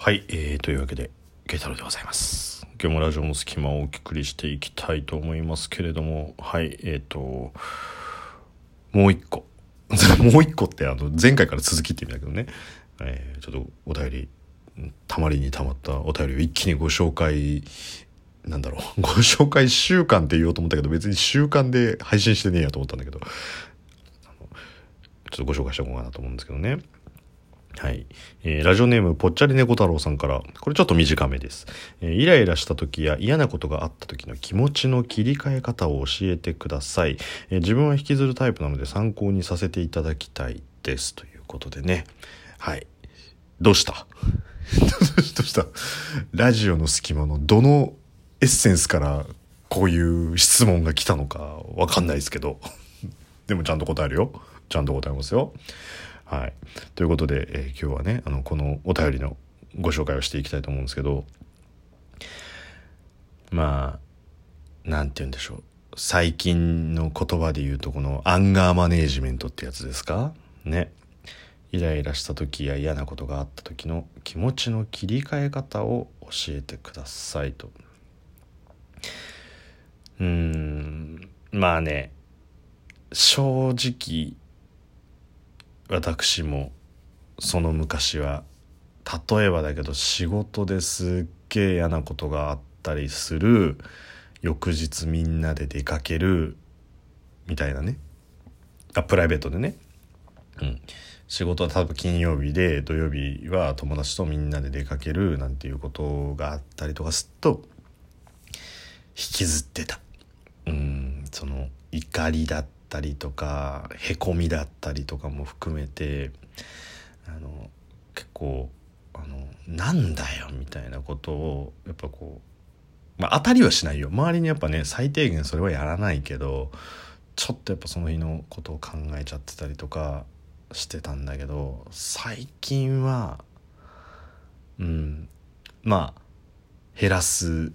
はい、というわけでゲイ太郎でございます。今日もラジオの隙間をお聞きしていきたいと思いますけれども、はい、もう一個もう一個って前回から続きって意味だけどね、ちょっとお便りたまりにたまったお便りを一気にご紹介習慣って言おうと思ったけど、別に習慣で配信してねえやと思ったんだけど、ちょっとご紹介しておこうかなと思うんですけどね。はい、ラジオネームぽっちゃり猫太郎さんから、これちょっと短めです、イライラした時や嫌なことがあった時の気持ちの切り替え方を教えてください、自分は引きずるタイプなので参考にさせていただきたいですということでね。はい、どうしたどうしたラジオの隙間のどのエッセンスからこういう質問が来たのかわかんないですけどでもちゃんと答えるよ、ちゃんと答えますよ。はい、ということで、今日はねこのお便りのご紹介をしていきたいと思うんですけど、まあなんて言うんでしょう、最近の言葉で言うとこのアンガーマネージメントってやつですかね。イライラした時や嫌なことがあった時の気持ちの切り替え方を教えてくださいと。まあね、正直私もその昔は、例えばだけど仕事ですっげえ嫌なことがあったりする、翌日みんなで出かけるみたいなね、プライベートでね、仕事は多分金曜日で土曜日は友達とみんなで出かけるなんていうことがあったりとかすると引きずってた。その怒りだったりとかへこみだったりとかも含めて結構なんだよみたいなことをやっぱこう、当たりはしないよ、周りにやっぱね最低限それはやらないけど、ちょっとやっぱその日のことを考えちゃってたりとかしてたんだけど、最近は減らす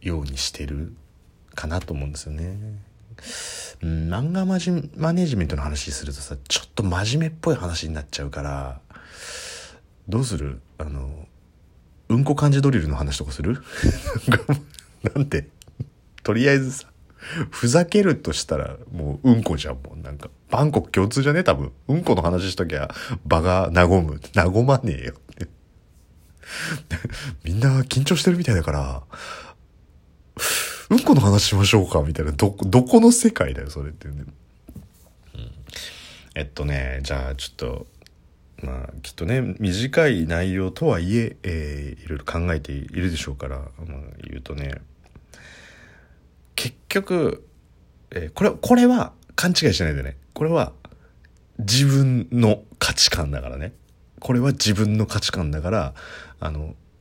ようにしてるかなと思うんですよね。アンガーマネージメントの話するとさ、ちょっと真面目っぽい話になっちゃうから、どうする、うんこ漢字ドリルの話とかするなんてとりあえずさ、ふざけるとしたらもううんこじゃん、もうなんか万国共通じゃね、多分うんこの話しときゃ場が和まねえよみんな緊張してるみたいだからうんこの話しましょうかみたいな、どこの世界だよそれっていうね。じゃあちょっときっとね短い内容とはいえいろいろ考えているでしょうから、言うとね、結局、これは勘違いしないでね、これは自分の価値観だからね、これは自分の価値観だから、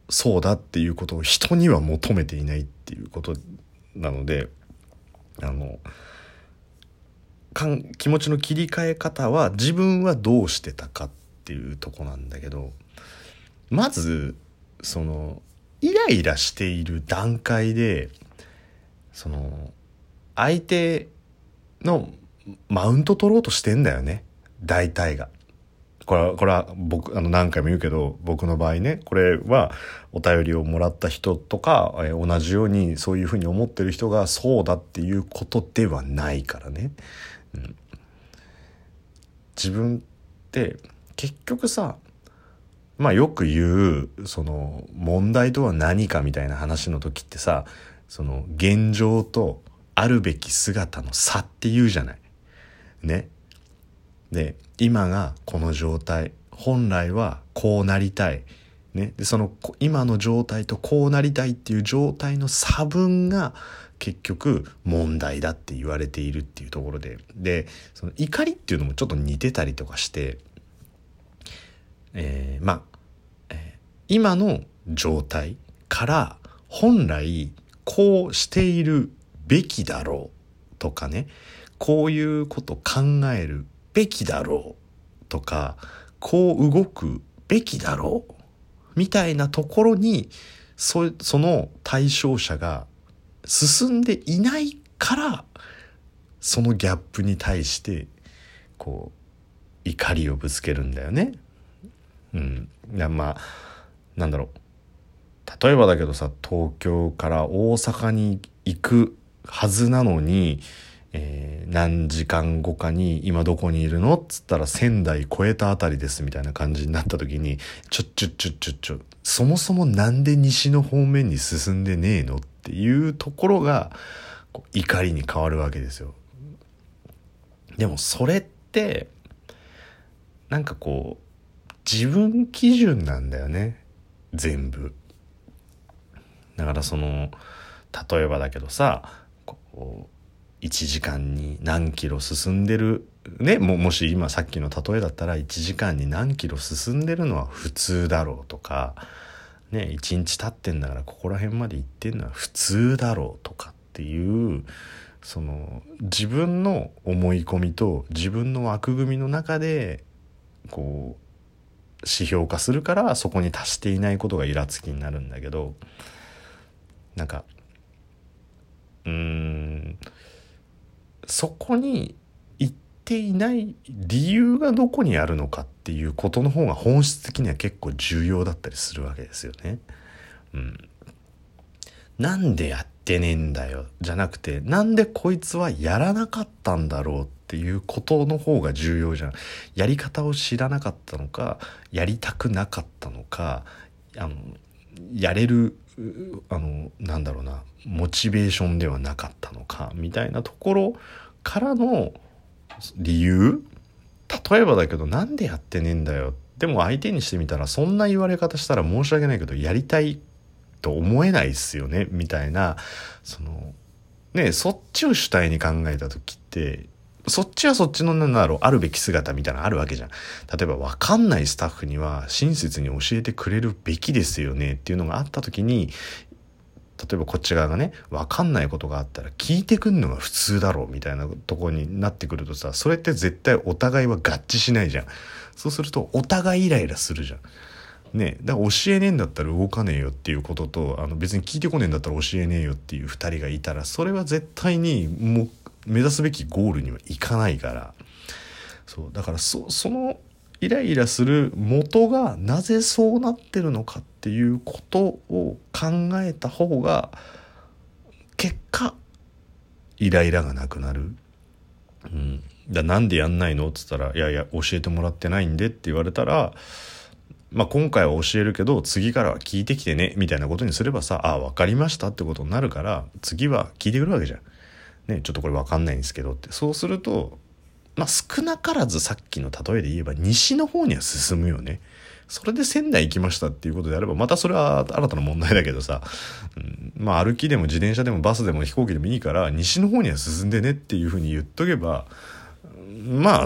そうだっていうことを人には求めていないっていうことなので、気持ちの切り替え方は自分はどうしてたかっていうとこなんだけど、まずそのイライラしている段階でその相手のマウント取ろうとしてんだよね、大体が。これは僕何回も言うけど、僕の場合ね、これはお便りをもらった人とか、同じようにそういうふうに思ってる人がそうだっていうことではないからね、自分って結局さ、よく言うその問題とは何かみたいな話の時ってさ、その現状とあるべき姿の差って言うじゃないね。で今がこの状態、本来はこうなりたい、ね、でその今の状態とこうなりたいっていう状態の差分が結局問題だって言われているっていうところで、その怒りっていうのもちょっと似てたりとかして、今の状態から本来こうしているべきだろうとかね、こういうこと考えるべきだろうとか、こう動くべきだろうみたいなところに その対象者が進んでいないから、そのギャップに対してこう怒りをぶつけるんだよね。なんだろう、例えばだけどさ、東京から大阪に行くはずなのに、何時間後かに今どこにいるのっつったら仙台越えたあたりですみたいな感じになった時に、ちょ、そもそもなんで西の方面に進んでねえのっていうところがこう怒りに変わるわけですよ。でもそれってなんかこう自分基準なんだよね、全部。だからその例えばだけどさ、こう1時間に何キロ進んでるね、もし今さっきの例えだったら1時間に何キロ進んでるのは普通だろうとかね、1日経ってんだからここら辺まで行ってんのは普通だろうとかっていう、その自分の思い込みと自分の枠組みの中でこう指標化するから、そこに達していないことがイラつきになるんだけど、なんかそこに行っていない理由がどこにあるのかっていうことの方が本質的には結構重要だったりするわけですよね。なんでやってねえんだよじゃなくて、なんでこいつはやらなかったんだろうっていうことの方が重要じゃん。やり方を知らなかったのか、やりたくなかったのか、やれるなんだろうな、モチベーションではなかったのかみたいなところからの理由。例えばだけど、なんでやってねえんだよ、でも相手にしてみたらそんな言われ方したら申し訳ないけどやりたいと思えないっすよねみたいな、そのね、そっちを主体に考えた時って、そっちはそっちのなんだろう、あるべき姿みたいなのあるわけじゃん。例えば分かんないスタッフには親切に教えてくれるべきですよねっていうのがあった時に、例えばこっち側がね、分かんないことがあったら聞いてくんのが普通だろうみたいなとこになってくるとさ、それって絶対お互いは合致しないじゃん。そうするとお互いイライラするじゃん。ね、だから教えねえんだったら動かねえよっていうことと、別に聞いてこねえんだったら教えねえよっていう2人がいたら、それは絶対にもう目指すべきゴールにはいかないから。そうだから そのイライラする元がなぜそうなってるのかっていうことを考えた方が結果イライラがなくなる。だなんでやんないのって言ったら、いや教えてもらってないんでって言われたら、今回は教えるけど次からは聞いてきてねみたいなことにすればさ、分かりましたってことになるから、次は聞いてくるわけじゃんね。ちょっとこれ分かんないんですけどって。そうすると少なからずさっきの例えで言えば西の方には進むよね。それで仙台行きましたっていうことであれば、またそれは新たな問題だけどさ、歩きでも自転車でもバスでも飛行機でもいいから西の方には進んでねっていうふうに言っとけば、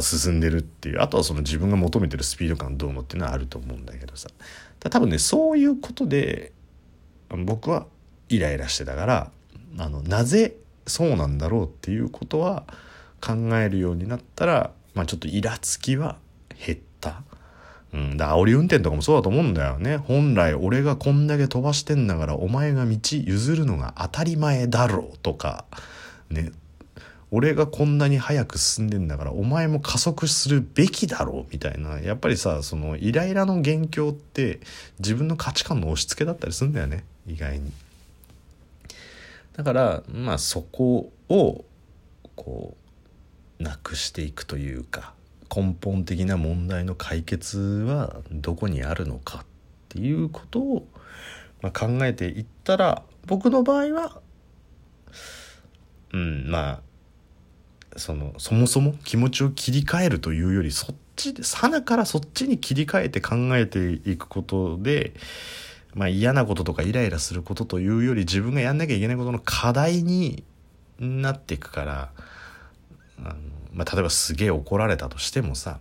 進んでるっていう。あとはその自分が求めてるスピード感どうもっていうのはあると思うんだけどさ、多分ね、そういうことで僕はイライラしてたから、なぜそうなんだろうっていうことは考えるようになったら、ちょっとイラつきは減った。だ煽り運転とかもそうだと思うんだよね。本来俺がこんだけ飛ばしてんだからお前が道譲るのが当たり前だろうとかね。俺がこんなに早く進んでんだからお前も加速するべきだろうみたいな。やっぱりさ、そのイライラの元凶って自分の価値観の押し付けだったりするんだよね、意外に。だからそこをこうなくしていくというか、根本的な問題の解決はどこにあるのかっていうことを考えていったら、僕の場合はそもそも気持ちを切り替えるというより、そっちでさなからそっちに切り替えて考えていくことで、嫌なこととかイライラすることというより自分がやんなきゃいけないことの課題になっていくから、例えばすげえ怒られたとしてもさ、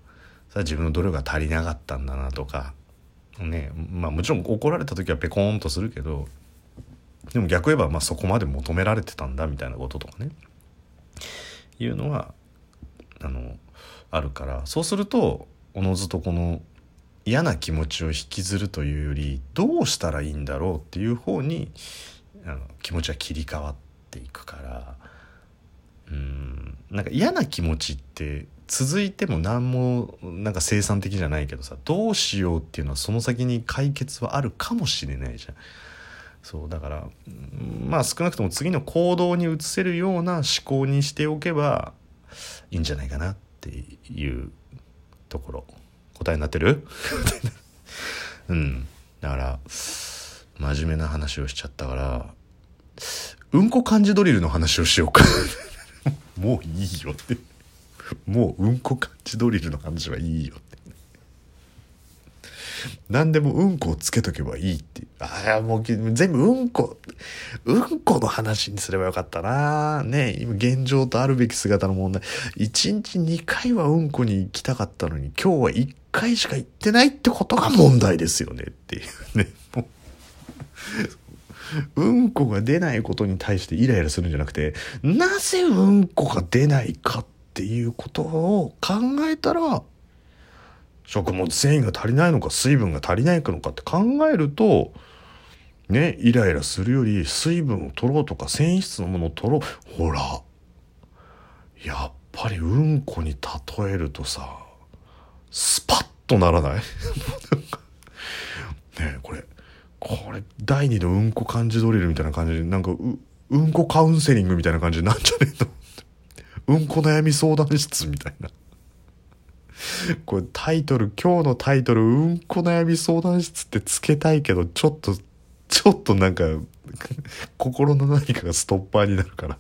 それは自分の努力が足りなかったんだなとかね。もちろん怒られた時はペコーンとするけど、でも逆言えばそこまで求められてたんだみたいなこととかね、いうのはあるから。そうするとおのずとこの嫌な気持ちを引きずるというより、どうしたらいいんだろうっていう方に気持ちは切り替わっていくから。なんか嫌な気持ちって続いても何もなんか生産的じゃないけどさ、どうしようっていうのはその先に解決はあるかもしれないじゃん。そうだからまあ少なくとも次の行動に移せるような思考にしておけばいいんじゃないかなっていうところ。答えになってる？うん。だから真面目な話をしちゃったからうんこ漢字ドリルの話をしようかもういいよってもううんこ漢字ドリルの話はいいよって何でもうんこをつけとけばいいってああもう全部うんこの話にすればよかったなねえ今現状とあるべき姿の問題1日2回はうんこに行きたかったのに今日は1回しか行ってないってことが問題ですよねっていうねもううんこが出ないことに対してイライラするんじゃなくてなぜうんこが出ないかっていうことを考えたら食物繊維が足りないのか水分が足りないのかって考えるとねイライラするより水分を取ろうとか繊維質のものを取ろうほらやっぱりうんこに例えるとさスパッとならないねえこれ第2のうんこ漢字ドリルみたいな感じでなんか うんこカウンセリングみたいな感じになんじゃねえのうんこ悩み相談室みたいなこれタイトル今日のタイトルうんこ悩み相談室ってつけたいけどちょっとなんか心の何かがストッパーになるから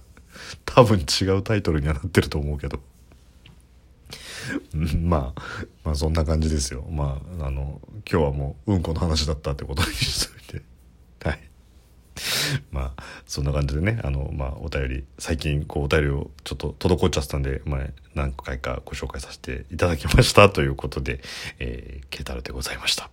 多分違うタイトルにはなってると思うけどまあそんな感じですよ。まあ今日はもううんこの話だったってことにしといて、はい。まあそんな感じでね、お便り最近こうお便りをちょっと滞っちゃったんで、まあ、何回かご紹介させていただきましたということで、ケタルでございました。